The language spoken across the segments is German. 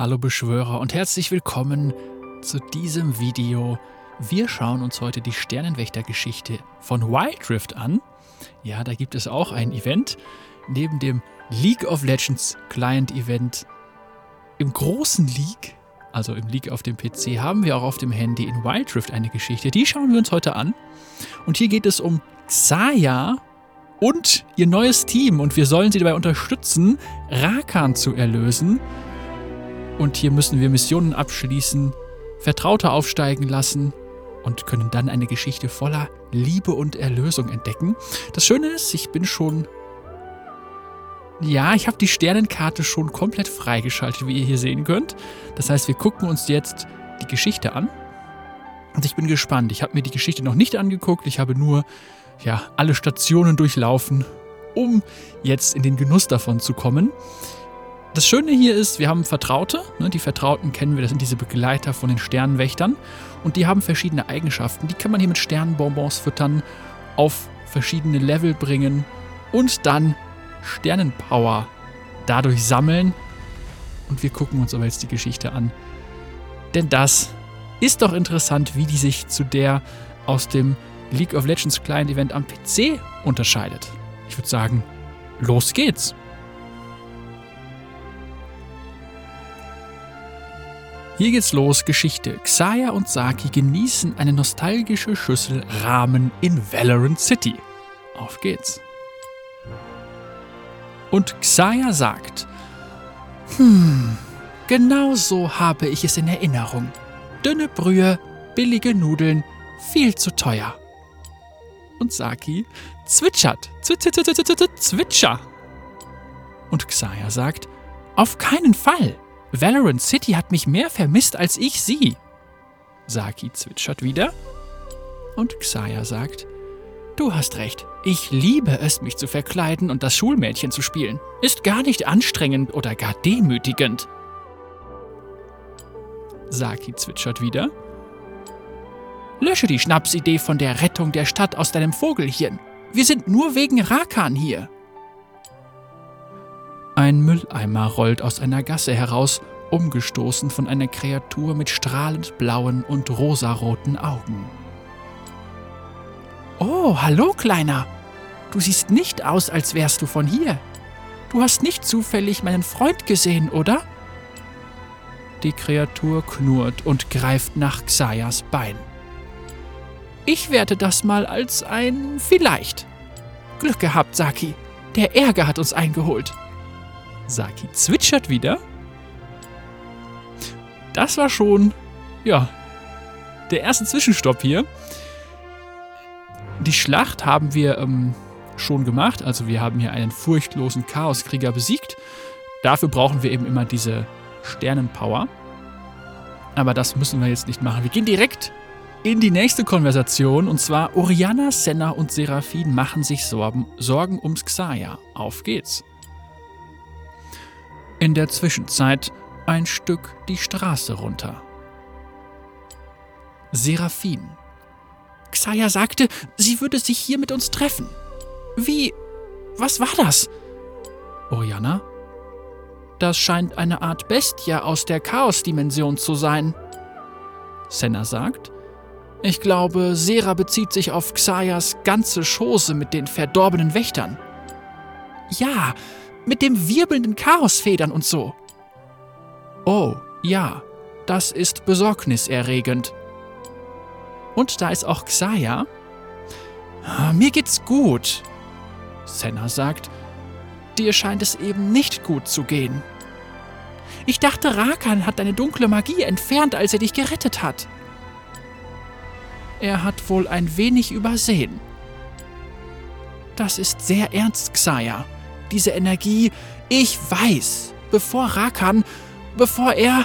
Hallo Beschwörer und herzlich willkommen zu diesem Video. Wir schauen uns heute die Sternenwächter-Geschichte von Wildrift an. Ja, da gibt es auch ein Event. Neben dem League of Legends Client-Event im großen League, also im League auf dem PC, haben wir auch auf dem Handy in Wildrift eine Geschichte. Die schauen wir uns heute an. Und hier geht es um Xayah und ihr neues Team. Und wir sollen sie dabei unterstützen, Rakan zu erlösen. Und hier müssen wir Missionen abschließen, Vertraute aufsteigen lassen und können dann eine Geschichte voller Liebe und Erlösung entdecken. Das Schöne ist, ich habe die Sternenkarte schon komplett freigeschaltet, wie ihr hier sehen könnt. Das heißt, wir gucken uns jetzt die Geschichte an. Und ich bin gespannt. Ich habe mir die Geschichte noch nicht angeguckt. Ich habe nur alle Stationen durchlaufen, um jetzt in den Genuss davon zu kommen. Das Schöne hier ist, wir haben Vertraute, die Vertrauten kennen wir, das sind diese Begleiter von den Sternenwächtern und die haben verschiedene Eigenschaften, die kann man hier mit Sternenbonbons füttern, auf verschiedene Level bringen und dann Sternenpower dadurch sammeln und wir gucken uns aber jetzt die Geschichte an, denn das ist doch interessant, wie die sich zu der aus dem League of Legends Client Event am PC unterscheidet. Ich würde sagen, los geht's! Hier geht's los, Geschichte. Xayah und Saki genießen eine nostalgische Schüssel Ramen in Valorant City. Auf geht's. Und Xayah sagt, genau so habe ich es in Erinnerung. Dünne Brühe, billige Nudeln, viel zu teuer. Und Saki zwitschert, zwitscher. Und Xayah sagt, auf keinen Fall. Valorant City hat mich mehr vermisst als ich sie. Saki zwitschert wieder und Xayah sagt, du hast recht, ich liebe es, mich zu verkleiden und das Schulmädchen zu spielen. Ist gar nicht anstrengend oder gar demütigend. Saki zwitschert wieder. Lösche die Schnapsidee von der Rettung der Stadt aus deinem Vogelchen. Wir sind nur wegen Rakan hier. Ein Mülleimer rollt aus einer Gasse heraus, umgestoßen von einer Kreatur mit strahlend blauen und rosaroten Augen. Oh, hallo, Kleiner. Du siehst nicht aus, als wärst du von hier. Du hast nicht zufällig meinen Freund gesehen, oder? Die Kreatur knurrt und greift nach Xayahs Bein. Ich werte das mal als ein Vielleicht. Glück gehabt, Saki. Der Ärger hat uns eingeholt. Saki zwitschert wieder. Das war schon, der erste Zwischenstopp hier. Die Schlacht haben wir schon gemacht. Also wir haben hier einen furchtlosen Chaoskrieger besiegt. Dafür brauchen wir eben immer diese Sternenpower. Aber das müssen wir jetzt nicht machen. Wir gehen direkt in die nächste Konversation. Und zwar Orianna, Senna und Seraphine machen sich Sorgen ums Xayah. Auf geht's. In der Zwischenzeit ein Stück die Straße runter. Seraphine. Xayah sagte, sie würde sich hier mit uns treffen. Wie? Was war das? Orianna? Das scheint eine Art Bestie aus der Chaosdimension zu sein. Senna sagt, ich glaube, Sera bezieht sich auf Xayahs ganze Chose mit den verdorbenen Wächtern. Ja, mit dem wirbelnden Chaosfedern und so. Oh, ja, das ist besorgniserregend. Und da ist auch Xayah. Mir geht's gut. Senna sagt, dir scheint es eben nicht gut zu gehen. Ich dachte, Rakan hat deine dunkle Magie entfernt, als er dich gerettet hat. Er hat wohl ein wenig übersehen. Das ist sehr ernst, Xayah. Diese Energie, ich weiß, bevor er,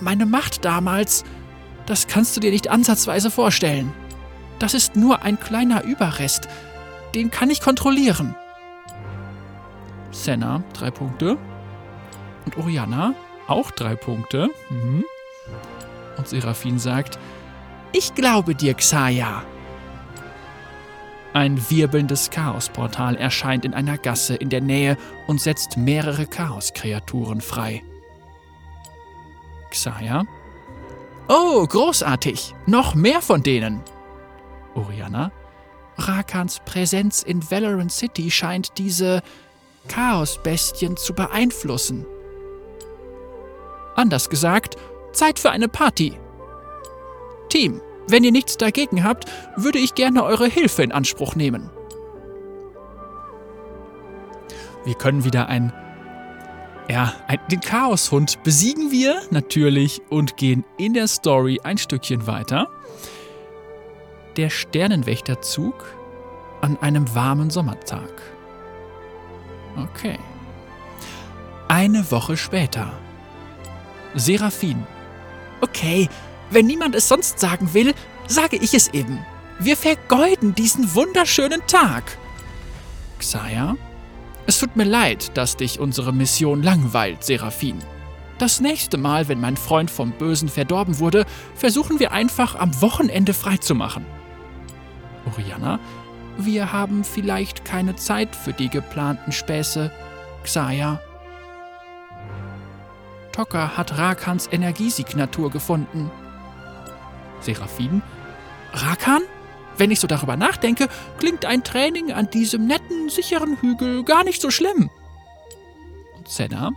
meine Macht damals, das kannst du dir nicht ansatzweise vorstellen. Das ist nur ein kleiner Überrest, den kann ich kontrollieren. Senna, 3 Punkte. Und Orianna, auch 3 Punkte. Und Seraphine sagt, ich glaube dir, Xayah. Ein wirbelndes Chaosportal erscheint in einer Gasse in der Nähe und setzt mehrere Chaoskreaturen frei. Xayah. Oh, großartig! Noch mehr von denen! Orianna. Rakans Präsenz in Valorant City scheint diese Chaosbestien zu beeinflussen. Anders gesagt, Zeit für eine Party. Team, wenn ihr nichts dagegen habt, würde ich gerne eure Hilfe in Anspruch nehmen. Wir können wieder den Chaoshund besiegen wir natürlich und gehen in der Story ein Stückchen weiter. Der Sternenwächterzug an einem warmen Sommertag. Okay. Eine Woche später. Seraphine. Okay, wenn niemand es sonst sagen will, sage ich es eben. Wir vergeuden diesen wunderschönen Tag. Xayah. Es tut mir leid, dass dich unsere Mission langweilt, Seraphine. Das nächste Mal, wenn mein Freund vom Bösen verdorben wurde, versuchen wir einfach am Wochenende freizumachen. Orianna, wir haben vielleicht keine Zeit für die geplanten Späße, Xayah. Tocker hat Rakans Energiesignatur gefunden. Seraphine, Rakan? Wenn ich so darüber nachdenke, klingt ein Training an diesem netten, sicheren Hügel gar nicht so schlimm. Und Senna,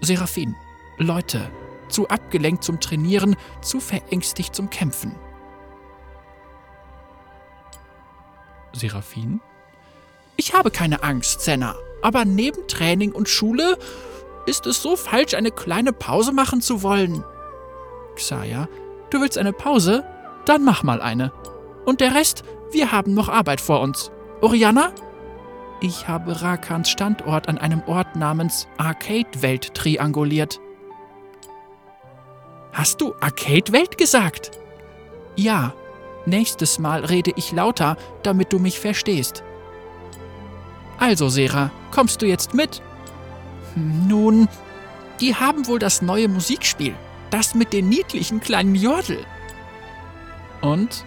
Seraphine, Leute, zu abgelenkt zum Trainieren, zu verängstigt zum Kämpfen. Seraphine, ich habe keine Angst, Senna, aber neben Training und Schule ist es so falsch, eine kleine Pause machen zu wollen. Xayah, du willst eine Pause? Dann mach mal eine. Und der Rest? Wir haben noch Arbeit vor uns. Orianna? Ich habe Rakans Standort an einem Ort namens Arcade-Welt trianguliert. Hast du Arcade-Welt gesagt? Ja. Nächstes Mal rede ich lauter, damit du mich verstehst. Also, Sera, kommst du jetzt mit? Nun, die haben wohl das neue Musikspiel. Das mit den niedlichen kleinen Jordel. Und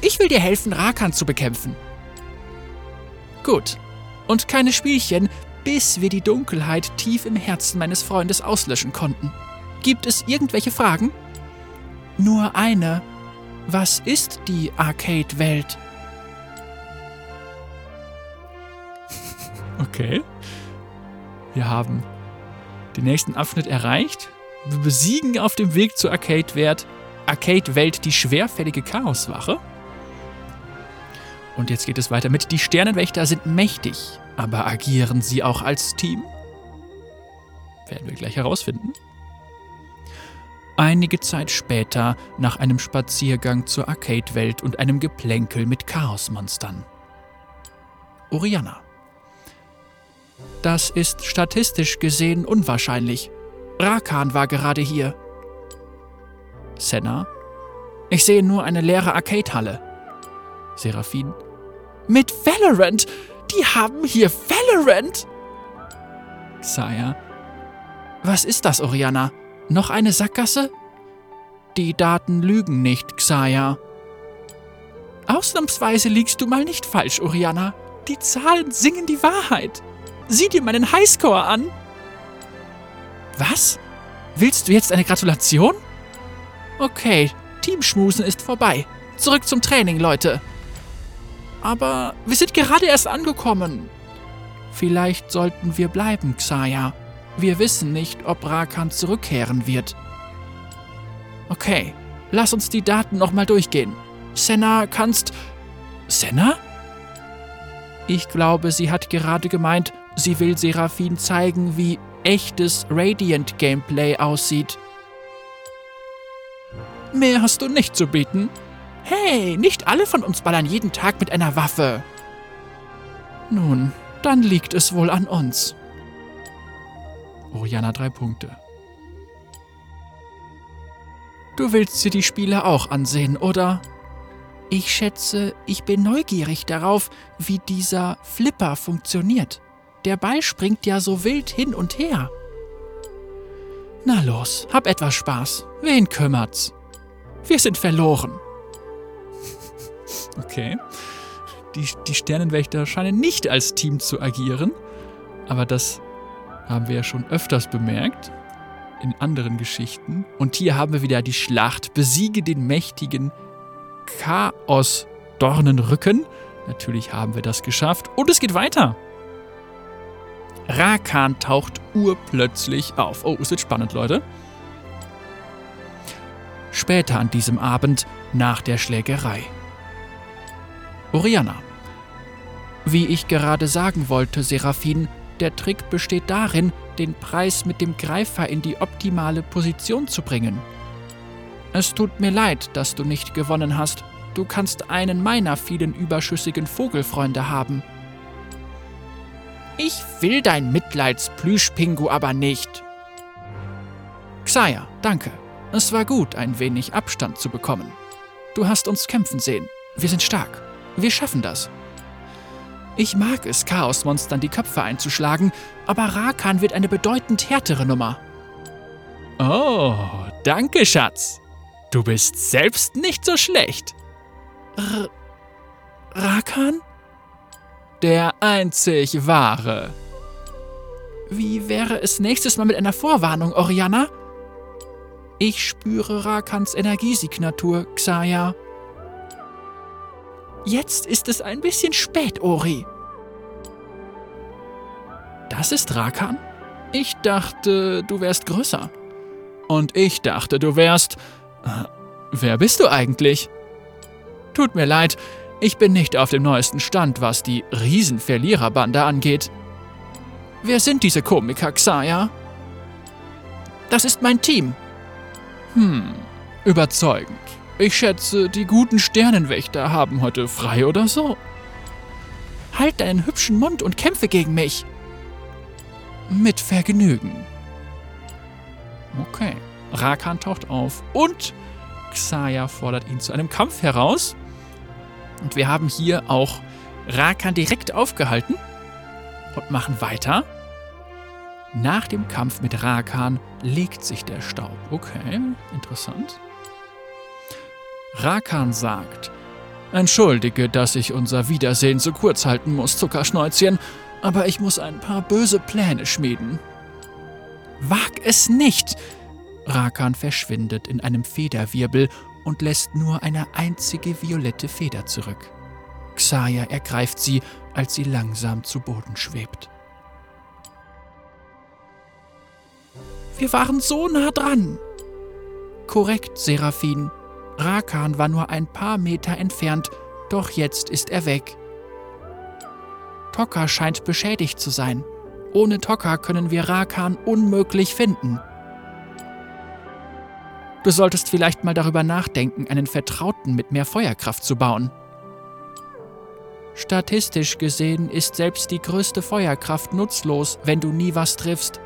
ich will dir helfen, Rakan zu bekämpfen. Gut. Und keine Spielchen, bis wir die Dunkelheit tief im Herzen meines Freundes auslöschen konnten. Gibt es irgendwelche Fragen? Nur eine. Was ist die Arcade-Welt? Okay. Wir haben den nächsten Abschnitt erreicht. Wir besiegen auf dem Weg zur Arcade-Welt die schwerfällige Chaoswache. Und jetzt geht es weiter mit: Die Sternenwächter sind mächtig, aber agieren sie auch als Team? Werden wir gleich herausfinden. Einige Zeit später, nach einem Spaziergang zur Arcade-Welt und einem Geplänkel mit Chaosmonstern. Orianna. Das ist statistisch gesehen unwahrscheinlich. Rakan war gerade hier. Senna, ich sehe nur eine leere Arcade-Halle. Seraphine, mit Valorant! Die haben hier Valorant! Xayah, was ist das, Orianna? Noch eine Sackgasse? Die Daten lügen nicht, Xayah. Ausnahmsweise liegst du mal nicht falsch, Orianna. Die Zahlen singen die Wahrheit. Sieh dir meinen Highscore an! Was? Willst du jetzt eine Gratulation? Okay, Teamschmusen ist vorbei. Zurück zum Training, Leute. Aber wir sind gerade erst angekommen. Vielleicht sollten wir bleiben, Xayah. Wir wissen nicht, ob Rakan zurückkehren wird. Okay, lass uns die Daten nochmal durchgehen. Senna, Senna? Ich glaube, sie hat gerade gemeint, sie will Seraphine zeigen, wie echtes Radiant-Gameplay aussieht. Mehr hast du nicht zu bieten. Hey, nicht alle von uns ballern jeden Tag mit einer Waffe. Nun, dann liegt es wohl an uns. Orianna 3 Punkte. Du willst dir die Spiele auch ansehen, oder? Ich schätze, ich bin neugierig darauf, wie dieser Flipper funktioniert. Der Ball springt ja so wild hin und her. Na los, hab etwas Spaß. Wen kümmert's? Wir sind verloren. Okay. Die Sternenwächter scheinen nicht als Team zu agieren. Aber das haben wir ja schon öfters bemerkt. in anderen Geschichten. Und hier haben wir wieder die Schlacht. Besiege den mächtigen Chaos-Dornenrücken. Natürlich haben wir das geschafft. Und es geht weiter. Rakan taucht urplötzlich auf. Oh, es wird spannend, Leute. Später an diesem Abend, nach der Schlägerei. Orianna. Wie ich gerade sagen wollte, Seraphine, der Trick besteht darin, den Preis mit dem Greifer in die optimale Position zu bringen. Es tut mir leid, dass du nicht gewonnen hast. Du kannst einen meiner vielen überschüssigen Vogelfreunde haben. Ich will dein Mitleidsplüschpingu aber nicht. Xayah, danke. Es war gut, ein wenig Abstand zu bekommen. Du hast uns kämpfen sehen. Wir sind stark. Wir schaffen das. Ich mag es, Chaosmonstern die Köpfe einzuschlagen, aber Rakan wird eine bedeutend härtere Nummer. Oh, danke, Schatz. Du bist selbst nicht so schlecht. Rakan? Der einzig wahre. Wie wäre es nächstes Mal mit einer Vorwarnung, Orianna? Ich spüre Rakans Energiesignatur, Xayah. Jetzt ist es ein bisschen spät, Ori. Das ist Rakan? Ich dachte, du wärst größer. Und ich dachte, du wärst... Wer bist du eigentlich? Tut mir leid, ich bin nicht auf dem neuesten Stand, was die Riesenverliererbande angeht. Wer sind diese Komiker, Xayah? Das ist mein Team. Überzeugend. Ich schätze, die guten Sternenwächter haben heute frei oder so. Halt deinen hübschen Mund und kämpfe gegen mich. Mit Vergnügen. Okay. Rakan taucht auf und Xayah fordert ihn zu einem Kampf heraus. Und wir haben hier auch Rakan direkt aufgehalten und machen weiter. Nach dem Kampf mit Rakan legt sich der Staub. Okay, interessant. Rakan sagt, entschuldige, dass ich unser Wiedersehen so kurz halten muss, Zuckerschnäuzchen, aber ich muss ein paar böse Pläne schmieden. Wag es nicht! Rakan verschwindet in einem Federwirbel und lässt nur eine einzige violette Feder zurück. Xayah ergreift sie, als sie langsam zu Boden schwebt. Wir waren so nah dran. Korrekt, Seraphine. Rakan war nur ein paar Meter entfernt, doch jetzt ist er weg. Tocker scheint beschädigt zu sein. Ohne Tocker können wir Rakan unmöglich finden. Du solltest vielleicht mal darüber nachdenken, einen Vertrauten mit mehr Feuerkraft zu bauen. Statistisch gesehen ist selbst die größte Feuerkraft nutzlos, wenn du nie was triffst.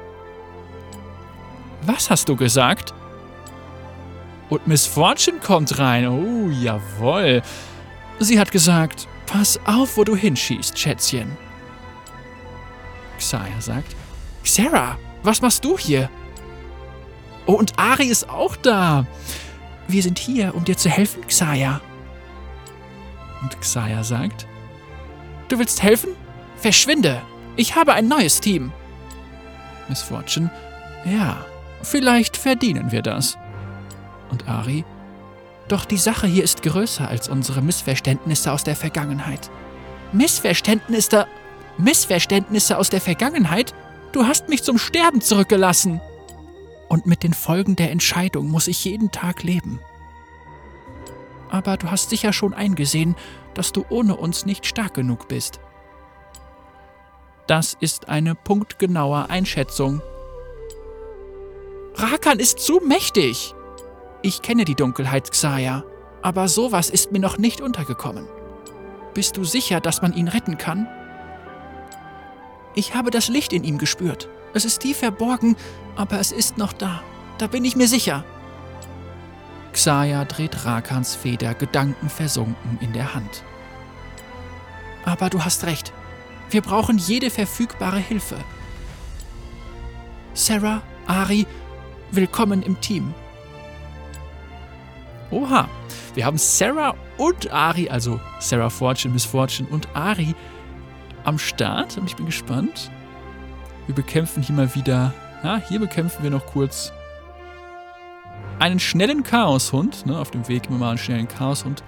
Was hast du gesagt? Und Miss Fortune kommt rein. Oh, jawohl. Sie hat gesagt, pass auf, wo du hinschießt, Schätzchen. Xayah sagt, Sarah, was machst du hier? Oh, und Ahri ist auch da. Wir sind hier, um dir zu helfen, Xayah. Und Xayah sagt, du willst helfen? Verschwinde. Ich habe ein neues Team. Miss Fortune, ja, vielleicht verdienen wir das. Und Ahri, doch die Sache hier ist größer als unsere Missverständnisse aus der Vergangenheit. Missverständnisse aus der Vergangenheit? Du hast mich zum Sterben zurückgelassen. Und mit den Folgen der Entscheidung muss ich jeden Tag leben. Aber du hast sicher schon eingesehen, dass du ohne uns nicht stark genug bist. Das ist eine punktgenaue Einschätzung. Rakan ist zu mächtig. Ich kenne die Dunkelheit, Xayah, aber sowas ist mir noch nicht untergekommen. Bist du sicher, dass man ihn retten kann? Ich habe das Licht in ihm gespürt. Es ist tief verborgen, aber es ist noch da. Da bin ich mir sicher. Xayah dreht Rakans Feder, gedankenversunken, in der Hand. Aber du hast recht. Wir brauchen jede verfügbare Hilfe. Sarah, Ahri, willkommen im Team. Oha, wir haben Sarah und Ahri, also Sarah Fortune, Miss Fortune und Ahri am Start. Und ich bin gespannt. Wir bekämpfen hier mal wieder. Ja, hier bekämpfen wir noch kurz einen schnellen Chaoshund, ne, auf dem Weg immer mal einen schnellen Chaoshund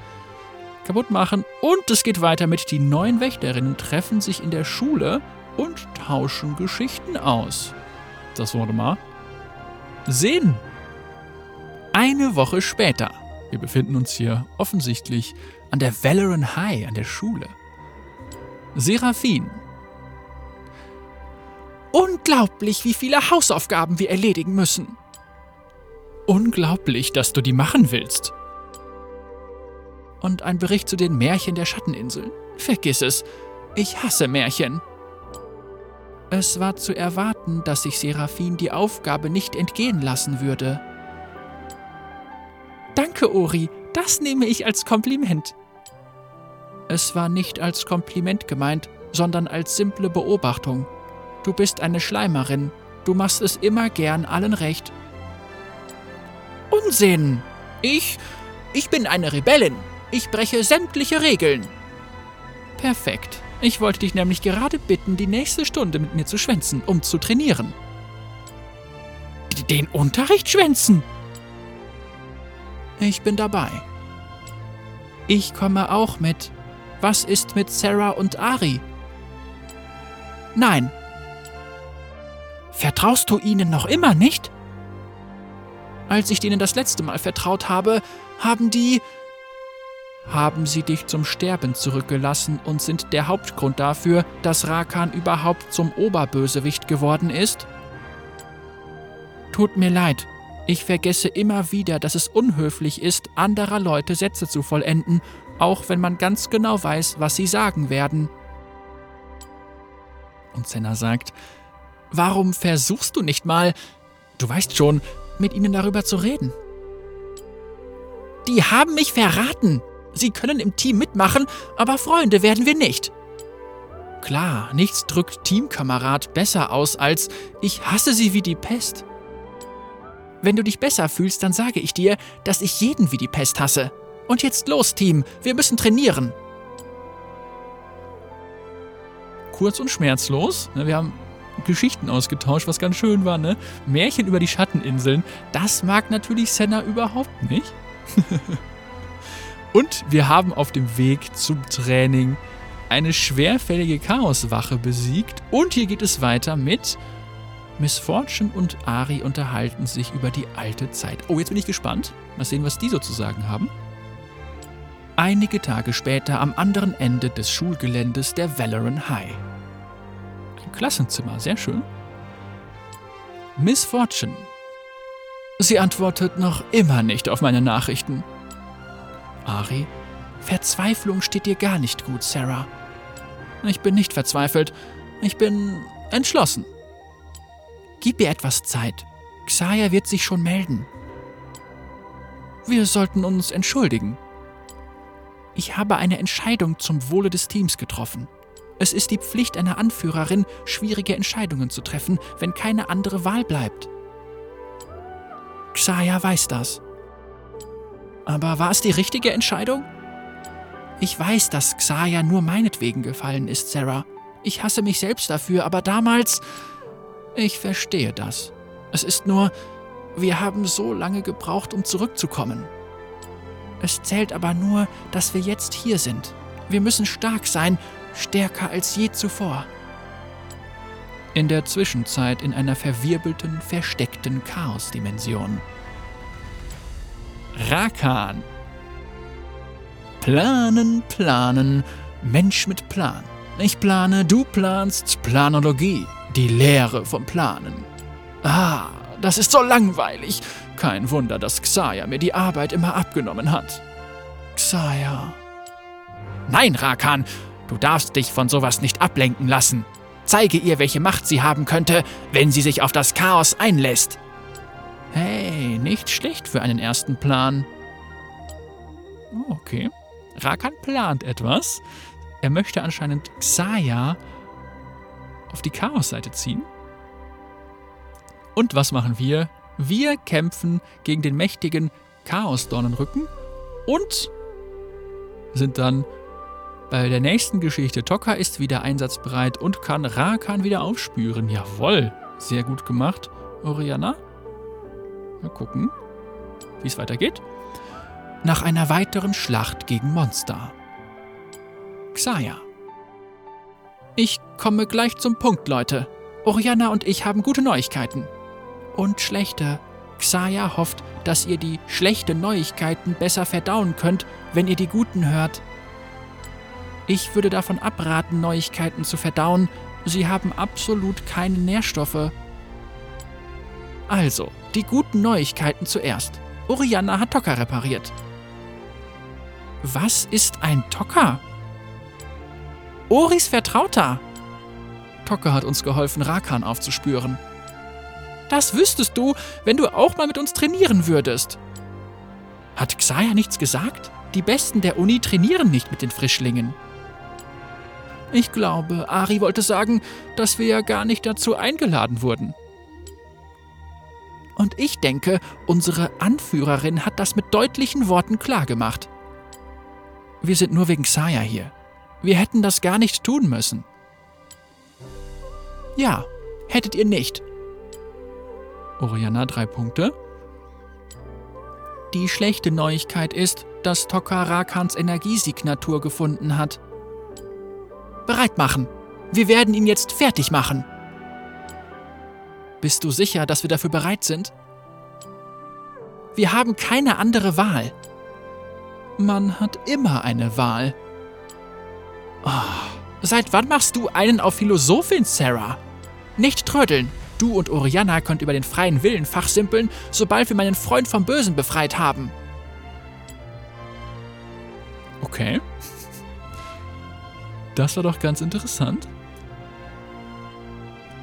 kaputt machen. Und es geht weiter mit, die neuen Wächterinnen treffen sich in der Schule und tauschen Geschichten aus. Das wollen wir mal sehen. Eine Woche später. Wir befinden uns hier offensichtlich an der Valoran High, an der Schule. Seraphine. Unglaublich, wie viele Hausaufgaben wir erledigen müssen. Unglaublich, dass du die machen willst. Und ein Bericht zu den Märchen der Schatteninsel. Vergiss es, ich hasse Märchen. Es war zu erwarten, dass sich Seraphine die Aufgabe nicht entgehen lassen würde. Danke, Ori, das nehme ich als Kompliment. Es war nicht als Kompliment gemeint, sondern als simple Beobachtung. Du bist eine Schleimerin, du machst es immer gern allen recht. Unsinn! Ich bin eine Rebellin. Ich breche sämtliche Regeln. Perfekt. Ich wollte dich nämlich gerade bitten, die nächste Stunde mit mir zu schwänzen, um zu trainieren. Den Unterricht schwänzen? Ich bin dabei. Ich komme auch mit. Was ist mit Sarah und Ahri? Nein. Vertraust du ihnen noch immer nicht? Als ich denen das letzte Mal vertraut habe, haben sie dich zum Sterben zurückgelassen und sind der Hauptgrund dafür, dass Rakan überhaupt zum Oberbösewicht geworden ist? Tut mir leid. Ich vergesse immer wieder, dass es unhöflich ist, anderer Leute Sätze zu vollenden, auch wenn man ganz genau weiß, was sie sagen werden. Und Senna sagt, warum versuchst du nicht mal, du weißt schon, mit ihnen darüber zu reden? Die haben mich verraten. Sie können im Team mitmachen, aber Freunde werden wir nicht. Klar, nichts drückt Teamkamerad besser aus als ich hasse sie wie die Pest. Wenn du dich besser fühlst, dann sage ich dir, dass ich jeden wie die Pest hasse. Und jetzt los, Team, wir müssen trainieren. Kurz und schmerzlos. Wir haben Geschichten ausgetauscht, was ganz schön war, ne? Märchen über die Schatteninseln. Das mag natürlich Senna überhaupt nicht. Und wir haben auf dem Weg zum Training eine schwerfällige Chaoswache besiegt. Und hier geht es weiter mit... Miss Fortune und Ahri unterhalten sich über die alte Zeit. Oh, jetzt bin ich gespannt. Mal sehen, was die so zu sagen haben. Einige Tage später am anderen Ende des Schulgeländes der Valoran High. Im Klassenzimmer, sehr schön. Miss Fortune. Sie antwortet noch immer nicht auf meine Nachrichten. Ahri, Verzweiflung steht dir gar nicht gut, Sarah. Ich bin nicht verzweifelt. Ich bin entschlossen. Gib ihr etwas Zeit. Xayah wird sich schon melden. Wir sollten uns entschuldigen. Ich habe eine Entscheidung zum Wohle des Teams getroffen. Es ist die Pflicht einer Anführerin, schwierige Entscheidungen zu treffen, wenn keine andere Wahl bleibt. Xayah weiß das. Aber war es die richtige Entscheidung? Ich weiß, dass Xayah nur meinetwegen gefallen ist, Sarah. Ich hasse mich selbst dafür, aber damals... Ich verstehe das. Es ist nur, wir haben so lange gebraucht, um zurückzukommen. Es zählt aber nur, dass wir jetzt hier sind. Wir müssen stark sein, stärker als je zuvor. In der Zwischenzeit in einer verwirbelten, versteckten Chaosdimension. Rakan. Planen, planen, Mensch mit Plan. Ich plane, du planst, Planologie. Die Lehre vom Planen. Ah, das ist so langweilig. Kein Wunder, dass Xayah mir die Arbeit immer abgenommen hat. Xayah. Nein, Rakan, du darfst dich von sowas nicht ablenken lassen. Zeige ihr, welche Macht sie haben könnte, wenn sie sich auf das Chaos einlässt. Hey, nicht schlecht für einen ersten Plan. Okay. Rakan plant etwas. Er möchte anscheinend Xayah auf die Chaosseite ziehen. Und was machen wir? Wir kämpfen gegen den mächtigen Chaos-Dornenrücken und sind dann bei der nächsten Geschichte. Tocker ist wieder einsatzbereit und kann Rakan wieder aufspüren. Jawohl, sehr gut gemacht. Orianna? Mal gucken. wie es weitergeht, nach einer weiteren Schlacht gegen Monster. Xayah. Ich komme gleich zum Punkt, Leute. Orianna und ich haben gute Neuigkeiten. Und schlechte. Xayah hofft, dass ihr die schlechten Neuigkeiten besser verdauen könnt, wenn ihr die guten hört. Ich würde davon abraten, Neuigkeiten zu verdauen. Sie haben absolut keine Nährstoffe. Also, die guten Neuigkeiten zuerst. Orianna hat Tocker repariert. Was ist ein Tocker? Oris Vertrauter. Tocker hat uns geholfen, Rakan aufzuspüren. Das wüsstest du, wenn du auch mal mit uns trainieren würdest. Hat Xayah nichts gesagt? Die Besten der Uni trainieren nicht mit den Frischlingen. Ich glaube, Ahri wollte sagen, dass wir ja gar nicht dazu eingeladen wurden. Und ich denke, unsere Anführerin hat das mit deutlichen Worten klargemacht. Wir sind nur wegen Xayah hier. Wir hätten das gar nicht tun müssen. Ja, hättet ihr nicht. Orianna 3 Punkte. Die schlechte Neuigkeit ist, dass Tocker Rakans Energiesignatur gefunden hat. Bereit machen! Wir werden ihn jetzt fertig machen! Bist du sicher, dass wir dafür bereit sind? Wir haben keine andere Wahl. Man hat immer eine Wahl. Oh, seit wann machst du einen auf Philosophin, Sarah? Nicht trödeln! Du und Orianna könnt über den freien Willen fachsimpeln, sobald wir meinen Freund vom Bösen befreit haben. Okay. Das war doch ganz interessant.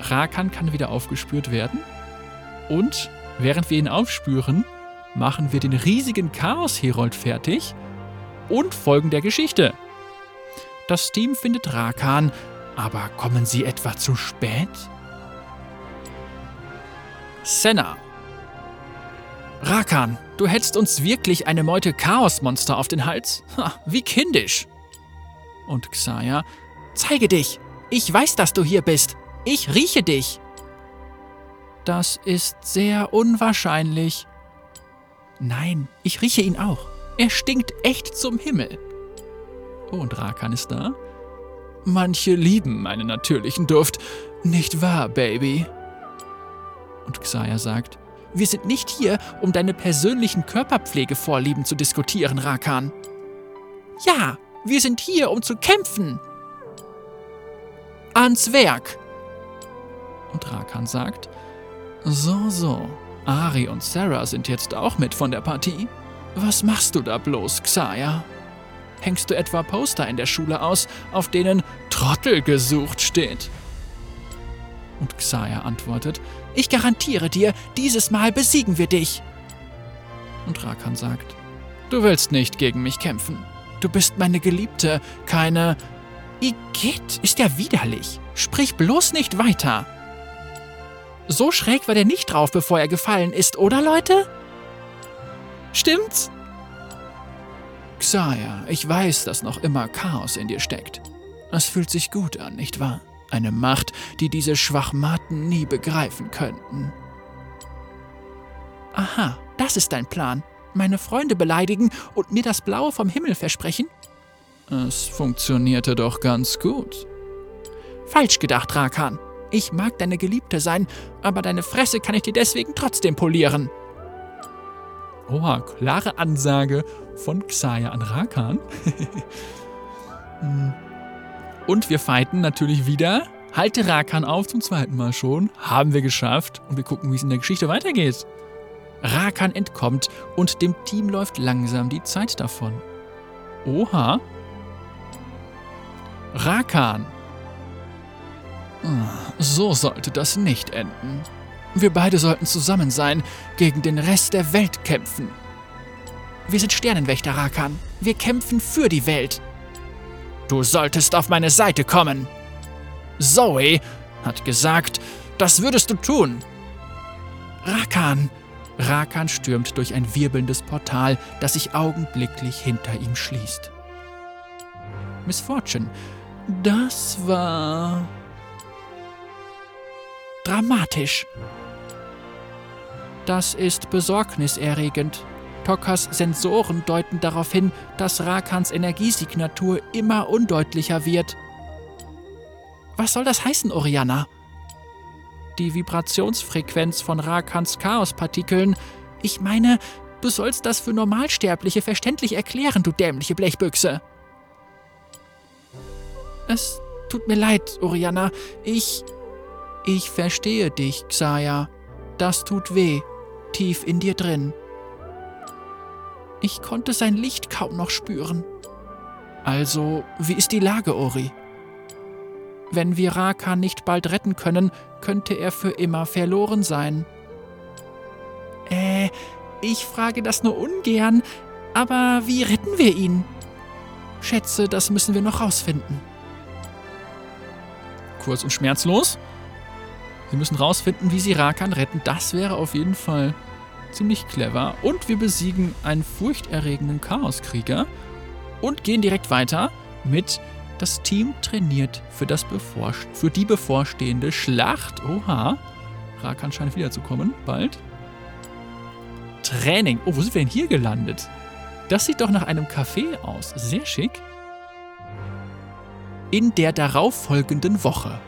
Rakan kann wieder aufgespürt werden. Und während wir ihn aufspüren, machen wir den riesigen Chaos-Herold fertig und folgen der Geschichte. Das Team findet Rakan, aber kommen sie etwa zu spät? Senna. Rakan, du hättest uns wirklich eine Meute Chaosmonster auf den Hals? Ha, wie kindisch. Und Xayah, zeige dich. Ich weiß, dass du hier bist. Ich rieche dich. Das ist sehr unwahrscheinlich. Nein, ich rieche ihn auch. Er stinkt echt zum Himmel. Oh, und Rakan ist da. Manche lieben meinen natürlichen Duft. Nicht wahr, Baby? Und Xayah sagt, wir sind nicht hier, um deine persönlichen Körperpflegevorlieben zu diskutieren, Rakan. Ja, wir sind hier, um zu kämpfen. Ans Werk. Und Rakan sagt, so, Ahri und Sarah sind jetzt auch mit von der Partie. Was machst du da bloß, Xayah? Hängst du etwa Poster in der Schule aus, auf denen Trottel gesucht steht? Und Xayah antwortet, ich garantiere dir, dieses Mal besiegen wir dich. Und Rakan sagt, du willst nicht gegen mich kämpfen. Du bist meine Geliebte, keine... Igitt, ist ja widerlich. Sprich bloß nicht weiter. So schräg war der nicht drauf, bevor er gefallen ist, oder Leute? Stimmt's? Xayah, ich weiß, dass noch immer Chaos in dir steckt. Es fühlt sich gut an, nicht wahr? Eine Macht, die diese Schwachmaten nie begreifen könnten. Aha, das ist dein Plan. Meine Freunde beleidigen und mir das Blaue vom Himmel versprechen? Es funktionierte doch ganz gut. Falsch gedacht, Rakan. Ich mag deine Geliebte sein, aber deine Fresse kann ich dir deswegen trotzdem polieren. Oha, klare Ansage von Xayah an Rakan. Und wir fighten natürlich wieder. Halte Rakan auf, zum 2. Mal schon. Haben wir geschafft. Und wir gucken, wie es in der Geschichte weitergeht. Rakan entkommt und dem Team läuft langsam die Zeit davon. Oha. Rakan. So sollte das nicht enden. Wir beide sollten zusammen sein, gegen den Rest der Welt kämpfen. Wir sind Sternenwächter, Rakan. Wir kämpfen für die Welt. Du solltest auf meine Seite kommen. Zoe hat gesagt, das würdest du tun. Rakan. Rakan stürmt durch ein wirbelndes Portal, das sich augenblicklich hinter ihm schließt. Miss Fortune, das war... dramatisch. Das ist besorgniserregend. Tockers Sensoren deuten darauf hin, dass Rakans Energiesignatur immer undeutlicher wird. Was soll das heißen, Orianna? Die Vibrationsfrequenz von Rakans Chaospartikeln. Ich meine, du sollst das für Normalsterbliche verständlich erklären, du dämliche Blechbüchse. Es tut mir leid, Orianna. Ich verstehe dich, Xayah. Das tut weh, tief in dir drin. Ich konnte sein Licht kaum noch spüren. Also, wie ist die Lage, Ori? Wenn wir Rakan nicht bald retten können, könnte er für immer verloren sein. Ich frage das nur ungern, aber wie retten wir ihn? Schätze, das müssen wir noch rausfinden. Kurz und schmerzlos. Wir müssen rausfinden, wie sie Rakan retten. Das wäre auf jeden Fall ziemlich clever. Und wir besiegen einen furchterregenden Chaoskrieger und gehen direkt weiter mit: Das Team trainiert für die bevorstehende Schlacht. Oha, Rakan scheint wiederzukommen, bald. Training. Oh, wo sind wir denn hier gelandet? Das sieht doch nach einem Café aus. Sehr schick. In der darauffolgenden Woche.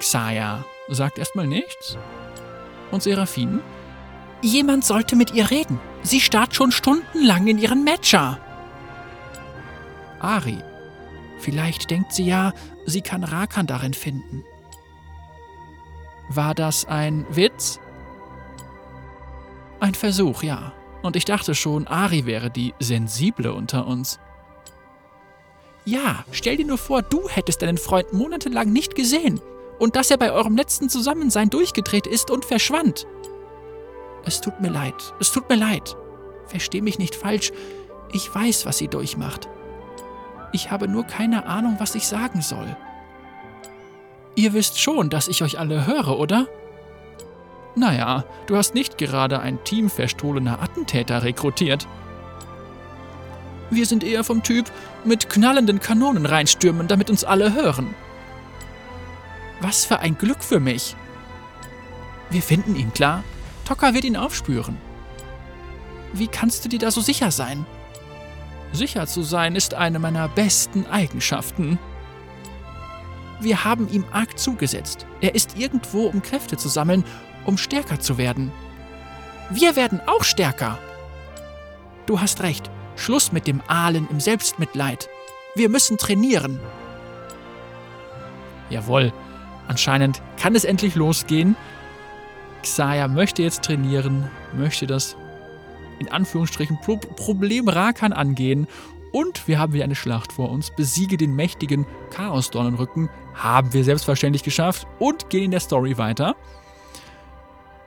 Xayah sagt erstmal nichts. Und Seraphine? Jemand sollte mit ihr reden. Sie starrt schon stundenlang in ihren Matcher. Ahri. Vielleicht denkt sie ja, sie kann Rakan darin finden. War das ein Witz? Ein Versuch, ja. Und ich dachte schon, Ahri wäre die Sensible unter uns. Ja, stell dir nur vor, du hättest deinen Freund monatelang nicht gesehen. Und dass er bei eurem letzten Zusammensein durchgedreht ist und verschwand. Es tut mir leid, es tut mir leid. Versteh mich nicht falsch, ich weiß, was sie durchmacht. Ich habe nur keine Ahnung, was ich sagen soll. Ihr wisst schon, dass ich euch alle höre, oder? Naja, du hast nicht gerade ein Team verstohlener Attentäter rekrutiert. Wir sind eher vom Typ, mit knallenden Kanonen reinstürmen, damit uns alle hören. Was für ein Glück für mich. Wir finden ihn, klar. Tocker wird ihn aufspüren. Wie kannst du dir da so sicher sein? Sicher zu sein ist eine meiner besten Eigenschaften. Wir haben ihm arg zugesetzt. Er ist irgendwo, um Kräfte zu sammeln, um stärker zu werden. Wir werden auch stärker. Du hast recht. Schluss mit dem Ahlen im Selbstmitleid. Wir müssen trainieren. Jawohl. Anscheinend kann es endlich losgehen. Xayah möchte jetzt trainieren, möchte das in Anführungsstrichen Problem Rakan angehen. Und wir haben wieder eine Schlacht vor uns. Besiege den mächtigen Chaos-Dornenrücken. Haben wir selbstverständlich geschafft und gehen in der Story weiter.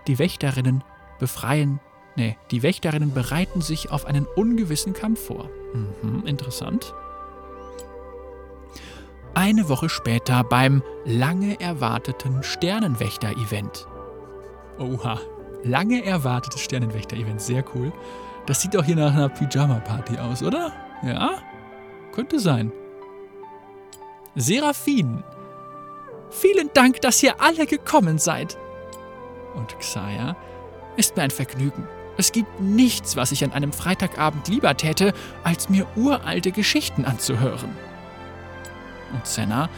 Die Wächterinnen bereiten sich auf einen ungewissen Kampf vor. Interessant. Eine Woche später beim lange erwarteten Sternenwächter-Event. Oha, lange erwartetes Sternenwächter-Event, sehr cool. Das sieht doch hier nach einer Pyjama-Party aus, oder? Ja, könnte sein. Seraphine, vielen Dank, dass ihr alle gekommen seid. Und Xayah, ist mir ein Vergnügen. Es gibt nichts, was ich an einem Freitagabend lieber täte, als mir uralte Geschichten anzuhören. Und Senna,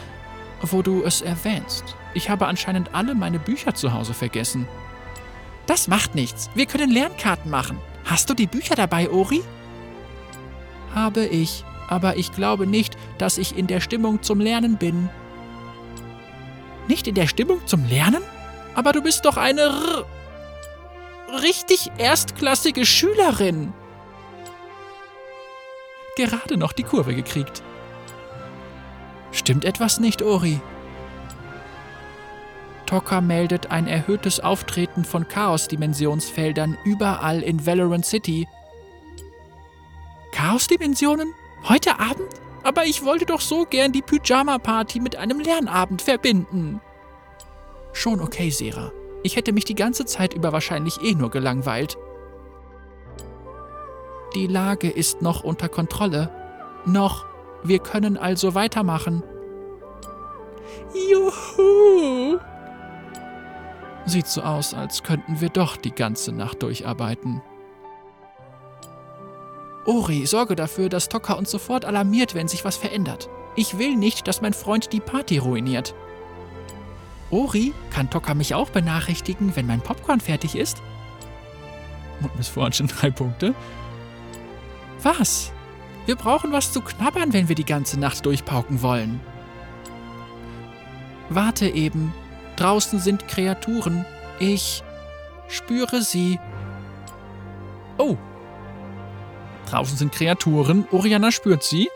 wo du es erwähnst. Ich habe anscheinend alle meine Bücher zu Hause vergessen. Das macht nichts. Wir können Lernkarten machen. Hast du die Bücher dabei, Ori? Habe ich, aber ich glaube nicht, dass ich in der Stimmung zum Lernen bin. Nicht in der Stimmung zum Lernen? Aber du bist doch eine richtig erstklassige Schülerin. Gerade noch die Kurve gekriegt. Stimmt etwas nicht, Ori? Tocker meldet ein erhöhtes Auftreten von Chaos-Dimensionsfeldern überall in Valorant City. Chaos-Dimensionen? Heute Abend? Aber ich wollte doch so gern die Pyjama-Party mit einem Lernabend verbinden. Schon okay, Sera. Ich hätte mich die ganze Zeit über wahrscheinlich nur gelangweilt. Die Lage ist noch unter Kontrolle. Noch. Wir können also weitermachen. Juhu! Sieht so aus, als könnten wir doch die ganze Nacht durcharbeiten. Ori, sorge dafür, dass Tocker uns sofort alarmiert, wenn sich was verändert. Ich will nicht, dass mein Freund die Party ruiniert. Ori, kann Tocker mich auch benachrichtigen, wenn mein Popcorn fertig ist? Und Miss Fortune 3 Punkte. Was? Wir brauchen was zu knabbern, wenn wir die ganze Nacht durchpauken wollen. Warte eben. Draußen sind Kreaturen. Ich spüre sie. Oh. Draußen sind Kreaturen. Orianna spürt sie.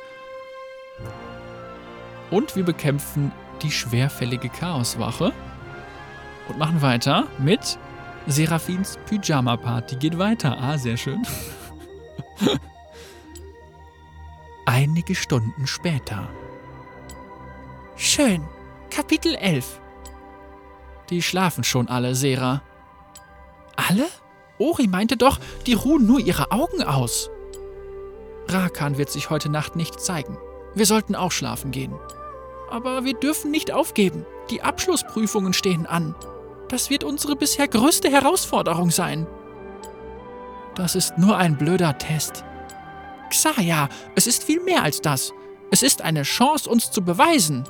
Und wir bekämpfen die schwerfällige Chaoswache. Und machen weiter mit Seraphins Pyjama-Party. Geht weiter. Ah, sehr schön. Einige Stunden später. Schön. Kapitel 11. Die schlafen schon alle, Sera. Alle? Ori meinte doch, die ruhen nur ihre Augen aus. Rakan wird sich heute Nacht nicht zeigen. Wir sollten auch schlafen gehen. Aber wir dürfen nicht aufgeben. Die Abschlussprüfungen stehen an. Das wird unsere bisher größte Herausforderung sein. Das ist nur ein blöder Test. Xayah, es ist viel mehr als das. Es ist eine Chance, uns zu beweisen.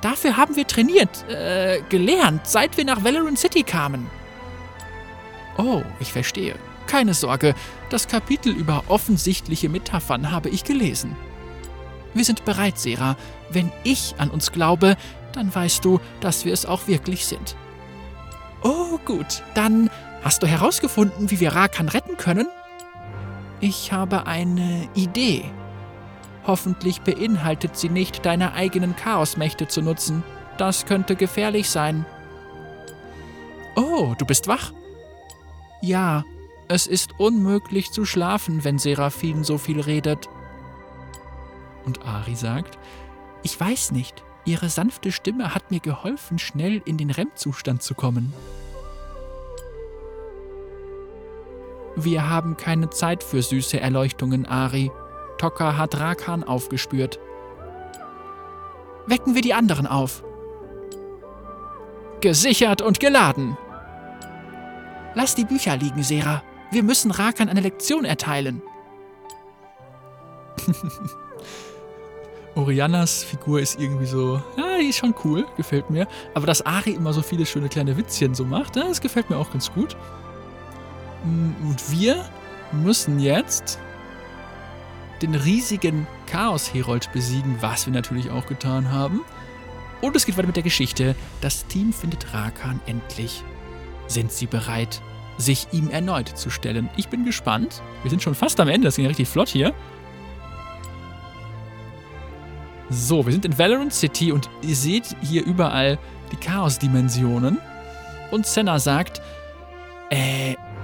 Dafür haben wir trainiert, gelernt, seit wir nach Valorant City kamen. Oh, ich verstehe. Keine Sorge, das Kapitel über offensichtliche Metaphern habe ich gelesen. Wir sind bereit, Sera. Wenn ich an uns glaube, dann weißt du, dass wir es auch wirklich sind. Oh, gut. Dann hast du herausgefunden, wie wir Rakan retten können? Ich habe eine Idee. Hoffentlich beinhaltet sie nicht, deine eigenen Chaosmächte zu nutzen. Das könnte gefährlich sein. Oh, du bist wach? Ja, es ist unmöglich zu schlafen, wenn Seraphine so viel redet. Und Ahri sagt, ich weiß nicht, ihre sanfte Stimme hat mir geholfen, schnell in den REM-Zustand zu kommen. Wir haben keine Zeit für süße Erleuchtungen, Ahri. Tocker hat Rakan aufgespürt. Wecken wir die anderen auf. Gesichert und geladen. Lass die Bücher liegen, Sera. Wir müssen Rakan eine Lektion erteilen. Oriannas Figur ist irgendwie so, ja, die ist schon cool, gefällt mir. Aber dass Ahri immer so viele schöne kleine Witzchen so macht, das gefällt mir auch ganz gut. Und wir müssen jetzt den riesigen Chaos-Herold besiegen, was wir natürlich auch getan haben. Und es geht weiter mit der Geschichte. Das Team findet Rakan endlich. Sind sie bereit, sich ihm erneut zu stellen? Ich bin gespannt. Wir sind schon fast am Ende, das ging ja richtig flott hier. So, wir sind in Valorant City und ihr seht hier überall die Chaos-Dimensionen. Und Senna sagt,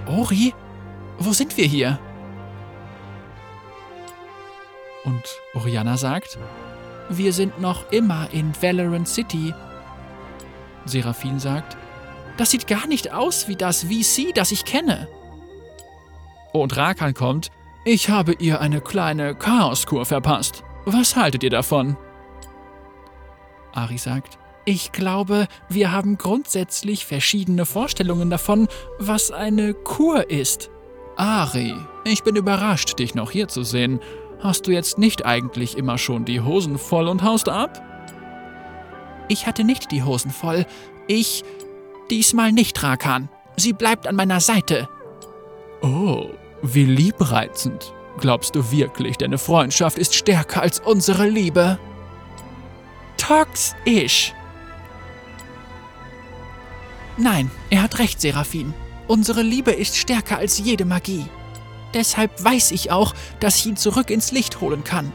Ori, wo sind wir hier? Und Orianna sagt, wir sind noch immer in Valorant City. Seraphine sagt, das sieht gar nicht aus wie das VC, das ich kenne. Und Rakan kommt, ich habe ihr eine kleine Chaoskur verpasst. Was haltet ihr davon? Ahri sagt, ich glaube, wir haben grundsätzlich verschiedene Vorstellungen davon, was eine Kur ist. Ahri, ich bin überrascht, dich noch hier zu sehen. Hast du jetzt nicht eigentlich immer schon die Hosen voll und haust ab? Ich hatte nicht die Hosen voll. Diesmal nicht, Rakan. Sie bleibt an meiner Seite. Oh, wie liebreizend. Glaubst du wirklich, deine Freundschaft ist stärker als unsere Liebe? Toxisch. Nein, er hat recht, Seraphine. Unsere Liebe ist stärker als jede Magie. Deshalb weiß ich auch, dass ich ihn zurück ins Licht holen kann.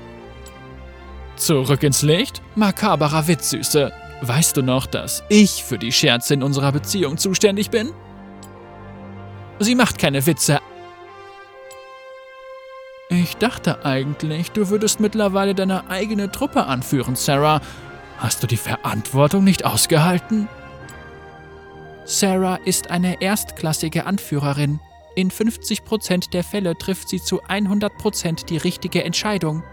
Zurück ins Licht? Makaberer Witzsüße. Weißt du noch, dass ich für die Scherze in unserer Beziehung zuständig bin? Sie macht keine Witze. Ich dachte eigentlich, du würdest mittlerweile deine eigene Truppe anführen, Sarah. Hast du die Verantwortung nicht ausgehalten? Sarah ist eine erstklassige Anführerin. In 50% der Fälle trifft sie zu 100% die richtige Entscheidung.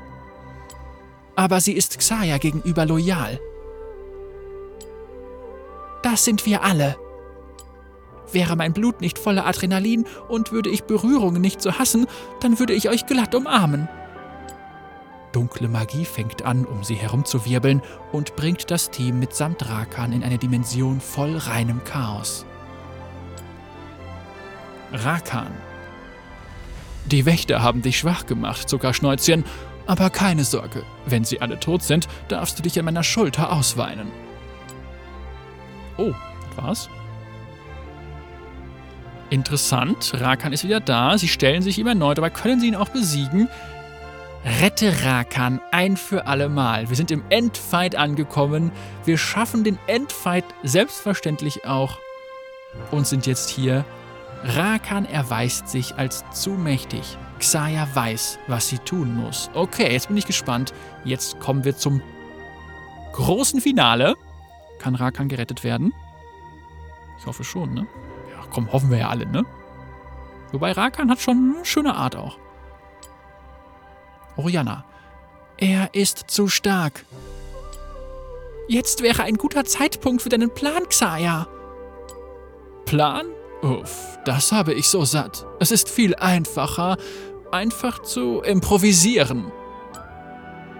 Aber sie ist Xayah gegenüber loyal. Das sind wir alle. Wäre mein Blut nicht voller Adrenalin und würde ich Berührungen nicht so hassen, dann würde ich euch glatt umarmen. Dunkle Magie fängt an, um sie herumzuwirbeln und bringt das Team mitsamt Rakan in eine Dimension voll reinem Chaos. Rakan. Die Wächter haben dich schwach gemacht, Zuckerschnäuzchen, aber keine Sorge, wenn sie alle tot sind, darfst du dich an meiner Schulter ausweinen. Oh, was? Interessant, Rakan ist wieder da, sie stellen sich ihm erneut, aber können sie ihn auch besiegen? Rette Rakan ein für alle Mal. Wir sind im Endfight angekommen. Wir schaffen den Endfight selbstverständlich auch und sind jetzt hier. Rakan erweist sich als zu mächtig. Xayah weiß, was sie tun muss. Okay, jetzt bin ich gespannt. Jetzt kommen wir zum großen Finale. Kann Rakan gerettet werden? Ich hoffe schon, ne? Ja, komm, hoffen wir ja alle, ne? Wobei Rakan hat schon eine schöne Art auch. Orianna. Er ist zu stark. Jetzt wäre ein guter Zeitpunkt für deinen Plan, Xayah. Plan? Uff, das habe ich so satt. Es ist viel einfacher, einfach zu improvisieren.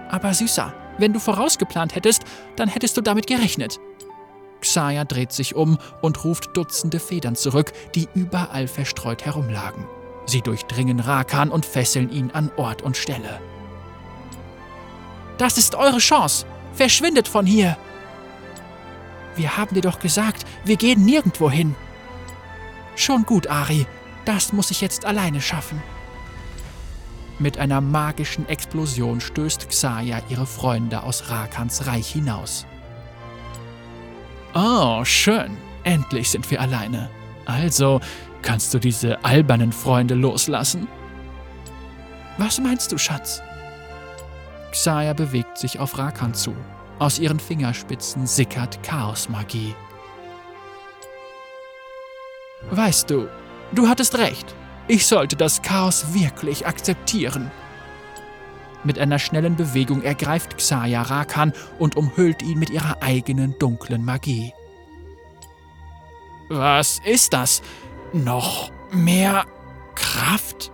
Aber Süßer, wenn du vorausgeplant hättest, dann hättest du damit gerechnet. Xayah dreht sich um und ruft Dutzende Federn zurück, die überall verstreut herumlagen. Sie durchdringen Rakan und fesseln ihn an Ort und Stelle. Das ist eure Chance! Verschwindet von hier! Wir haben dir doch gesagt, wir gehen nirgendwo hin. Schon gut, Ahri. Das muss ich jetzt alleine schaffen. Mit einer magischen Explosion stößt Xayah ihre Freunde aus Rakans Reich hinaus. Oh, schön. Endlich sind wir alleine. Also, kannst du diese albernen Freunde loslassen? Was meinst du, Schatz? Xayah bewegt sich auf Rakan zu. Aus ihren Fingerspitzen sickert Chaosmagie. Weißt du, du hattest recht. Ich sollte das Chaos wirklich akzeptieren. Mit einer schnellen Bewegung ergreift Xayah Rakan und umhüllt ihn mit ihrer eigenen dunklen Magie. Was ist das? Noch mehr Kraft?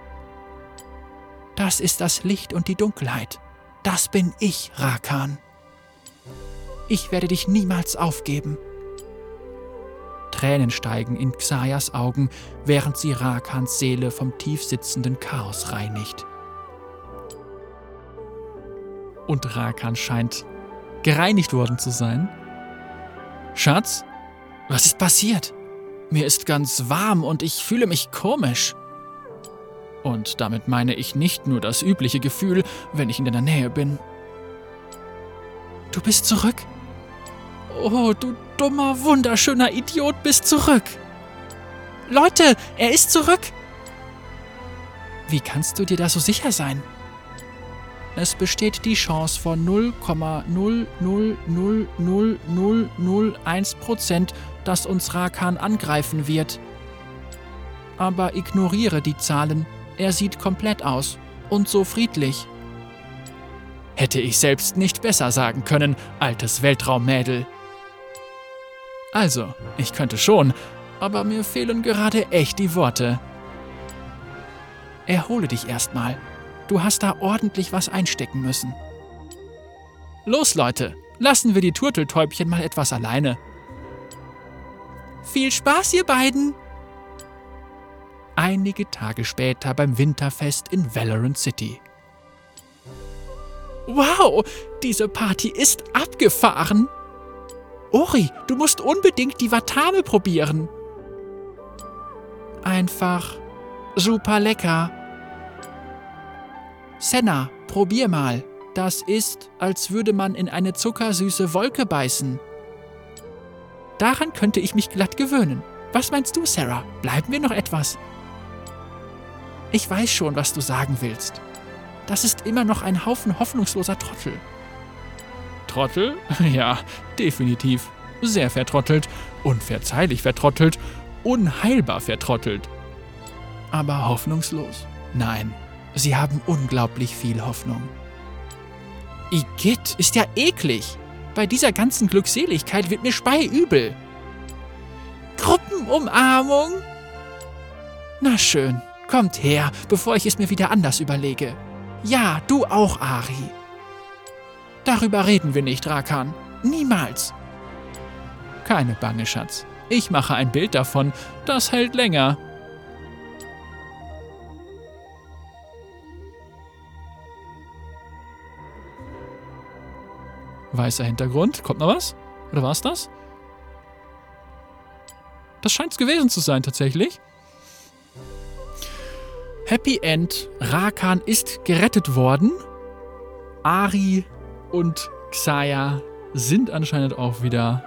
Das ist das Licht und die Dunkelheit. Das bin ich, Rakan. Ich werde dich niemals aufgeben. Tränen steigen in Xayahs Augen, während sie Rakans Seele vom tief sitzenden Chaos reinigt. Und Rakan scheint gereinigt worden zu sein. Schatz, was ist passiert? Mir ist ganz warm und ich fühle mich komisch. Und damit meine ich nicht nur das übliche Gefühl, wenn ich in deiner Nähe bin. Du bist zurück? Oh, du dummer, wunderschöner Idiot, bist zurück. Leute, er ist zurück. Wie kannst du dir da so sicher sein? Es besteht die Chance von 0,0000001%, dass uns Rakan angreifen wird. Aber ignoriere die Zahlen. Er sieht komplett aus und so friedlich. Hätte ich selbst nicht besser sagen können, altes Weltraummädel. Also, ich könnte schon, aber mir fehlen gerade echt die Worte. Erhole dich erstmal. Du hast da ordentlich was einstecken müssen. Los, Leute, lassen wir die Turteltäubchen mal etwas alleine. Viel Spaß, ihr beiden! Einige Tage später beim Winterfest in Valorant City. Wow, diese Party ist abgefahren! Ori, du musst unbedingt die Watame probieren. Einfach super lecker. Senna, probier mal. Das ist, als würde man in eine zuckersüße Wolke beißen. Daran könnte ich mich glatt gewöhnen. Was meinst du, Sarah? Bleiben wir noch etwas? Ich weiß schon, was du sagen willst. Das ist immer noch ein Haufen hoffnungsloser Trottel. Trottel? Ja, definitiv. Sehr vertrottelt, unverzeihlich vertrottelt, unheilbar vertrottelt. Aber hoffnungslos? Nein, sie haben unglaublich viel Hoffnung. Igitt, ist ja eklig. Bei dieser ganzen Glückseligkeit wird mir speiübel. Gruppen! Umarmung? Na schön, kommt her, bevor ich es mir wieder anders überlege. Ja, du auch, Ahri. Darüber reden wir nicht, Rakan. Niemals. Keine Bange, Schatz. Ich mache ein Bild davon, das hält länger. Weißer Hintergrund. Kommt noch was? Oder war es das? Das scheint es gewesen zu sein, tatsächlich. Happy End. Rakan ist gerettet worden. Ahri und Xayah sind anscheinend auch wieder,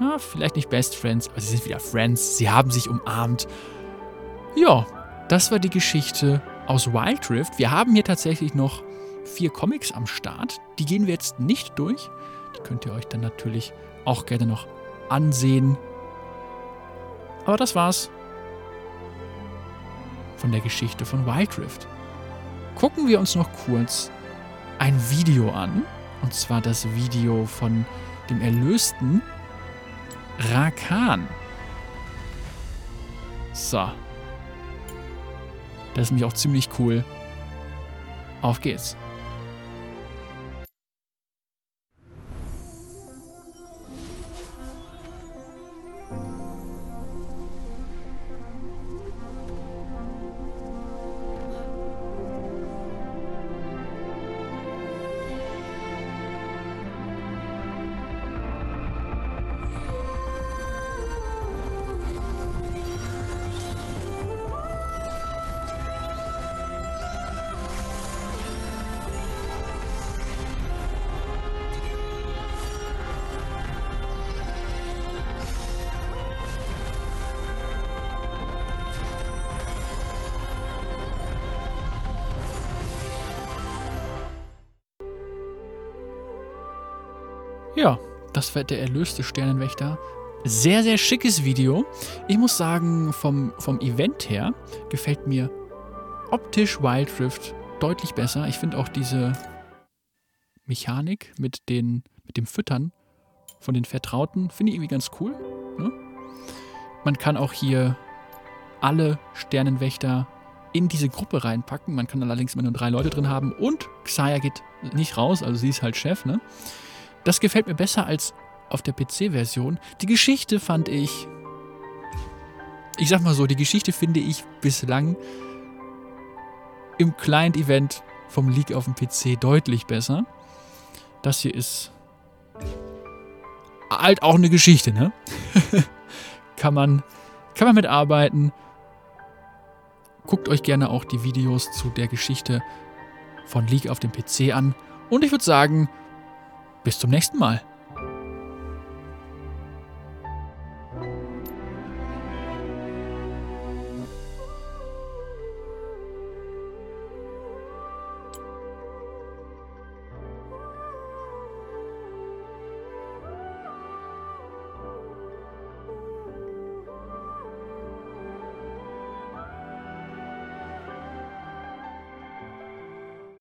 na, vielleicht nicht Best Friends, aber sie sind wieder Friends. Sie haben sich umarmt. Ja, das war die Geschichte aus Wildrift. Wir haben hier tatsächlich noch 4 Comics am Start. Die gehen wir jetzt nicht durch. Die könnt ihr euch dann natürlich auch gerne noch ansehen. Aber das war's von der Geschichte von Wildrift. Gucken wir uns noch kurz ein Video an. Und zwar das Video von dem erlösten Rakan. So. Das ist nämlich auch ziemlich cool. Auf geht's. Ja, das war der erlöste Sternenwächter. Sehr, sehr schickes Video. Ich muss sagen, vom Event her gefällt mir optisch Wildrift deutlich besser. Ich finde auch diese Mechanik mit dem Füttern von den Vertrauten, finde ich irgendwie ganz cool. Ne? Man kann auch hier alle Sternenwächter in diese Gruppe reinpacken. Man kann allerdings immer nur 3 Leute drin haben und Xayah geht nicht raus, also sie ist halt Chef, ne? Das gefällt mir besser als auf der PC-Version. Die Geschichte fand ich... Ich sag mal so, die Geschichte finde ich bislang im Client-Event vom League auf dem PC deutlich besser. Das hier ist halt auch eine Geschichte, ne? kann man mitarbeiten. Guckt euch gerne auch die Videos zu der Geschichte von League auf dem PC an. Und ich würde sagen... Bis zum nächsten Mal.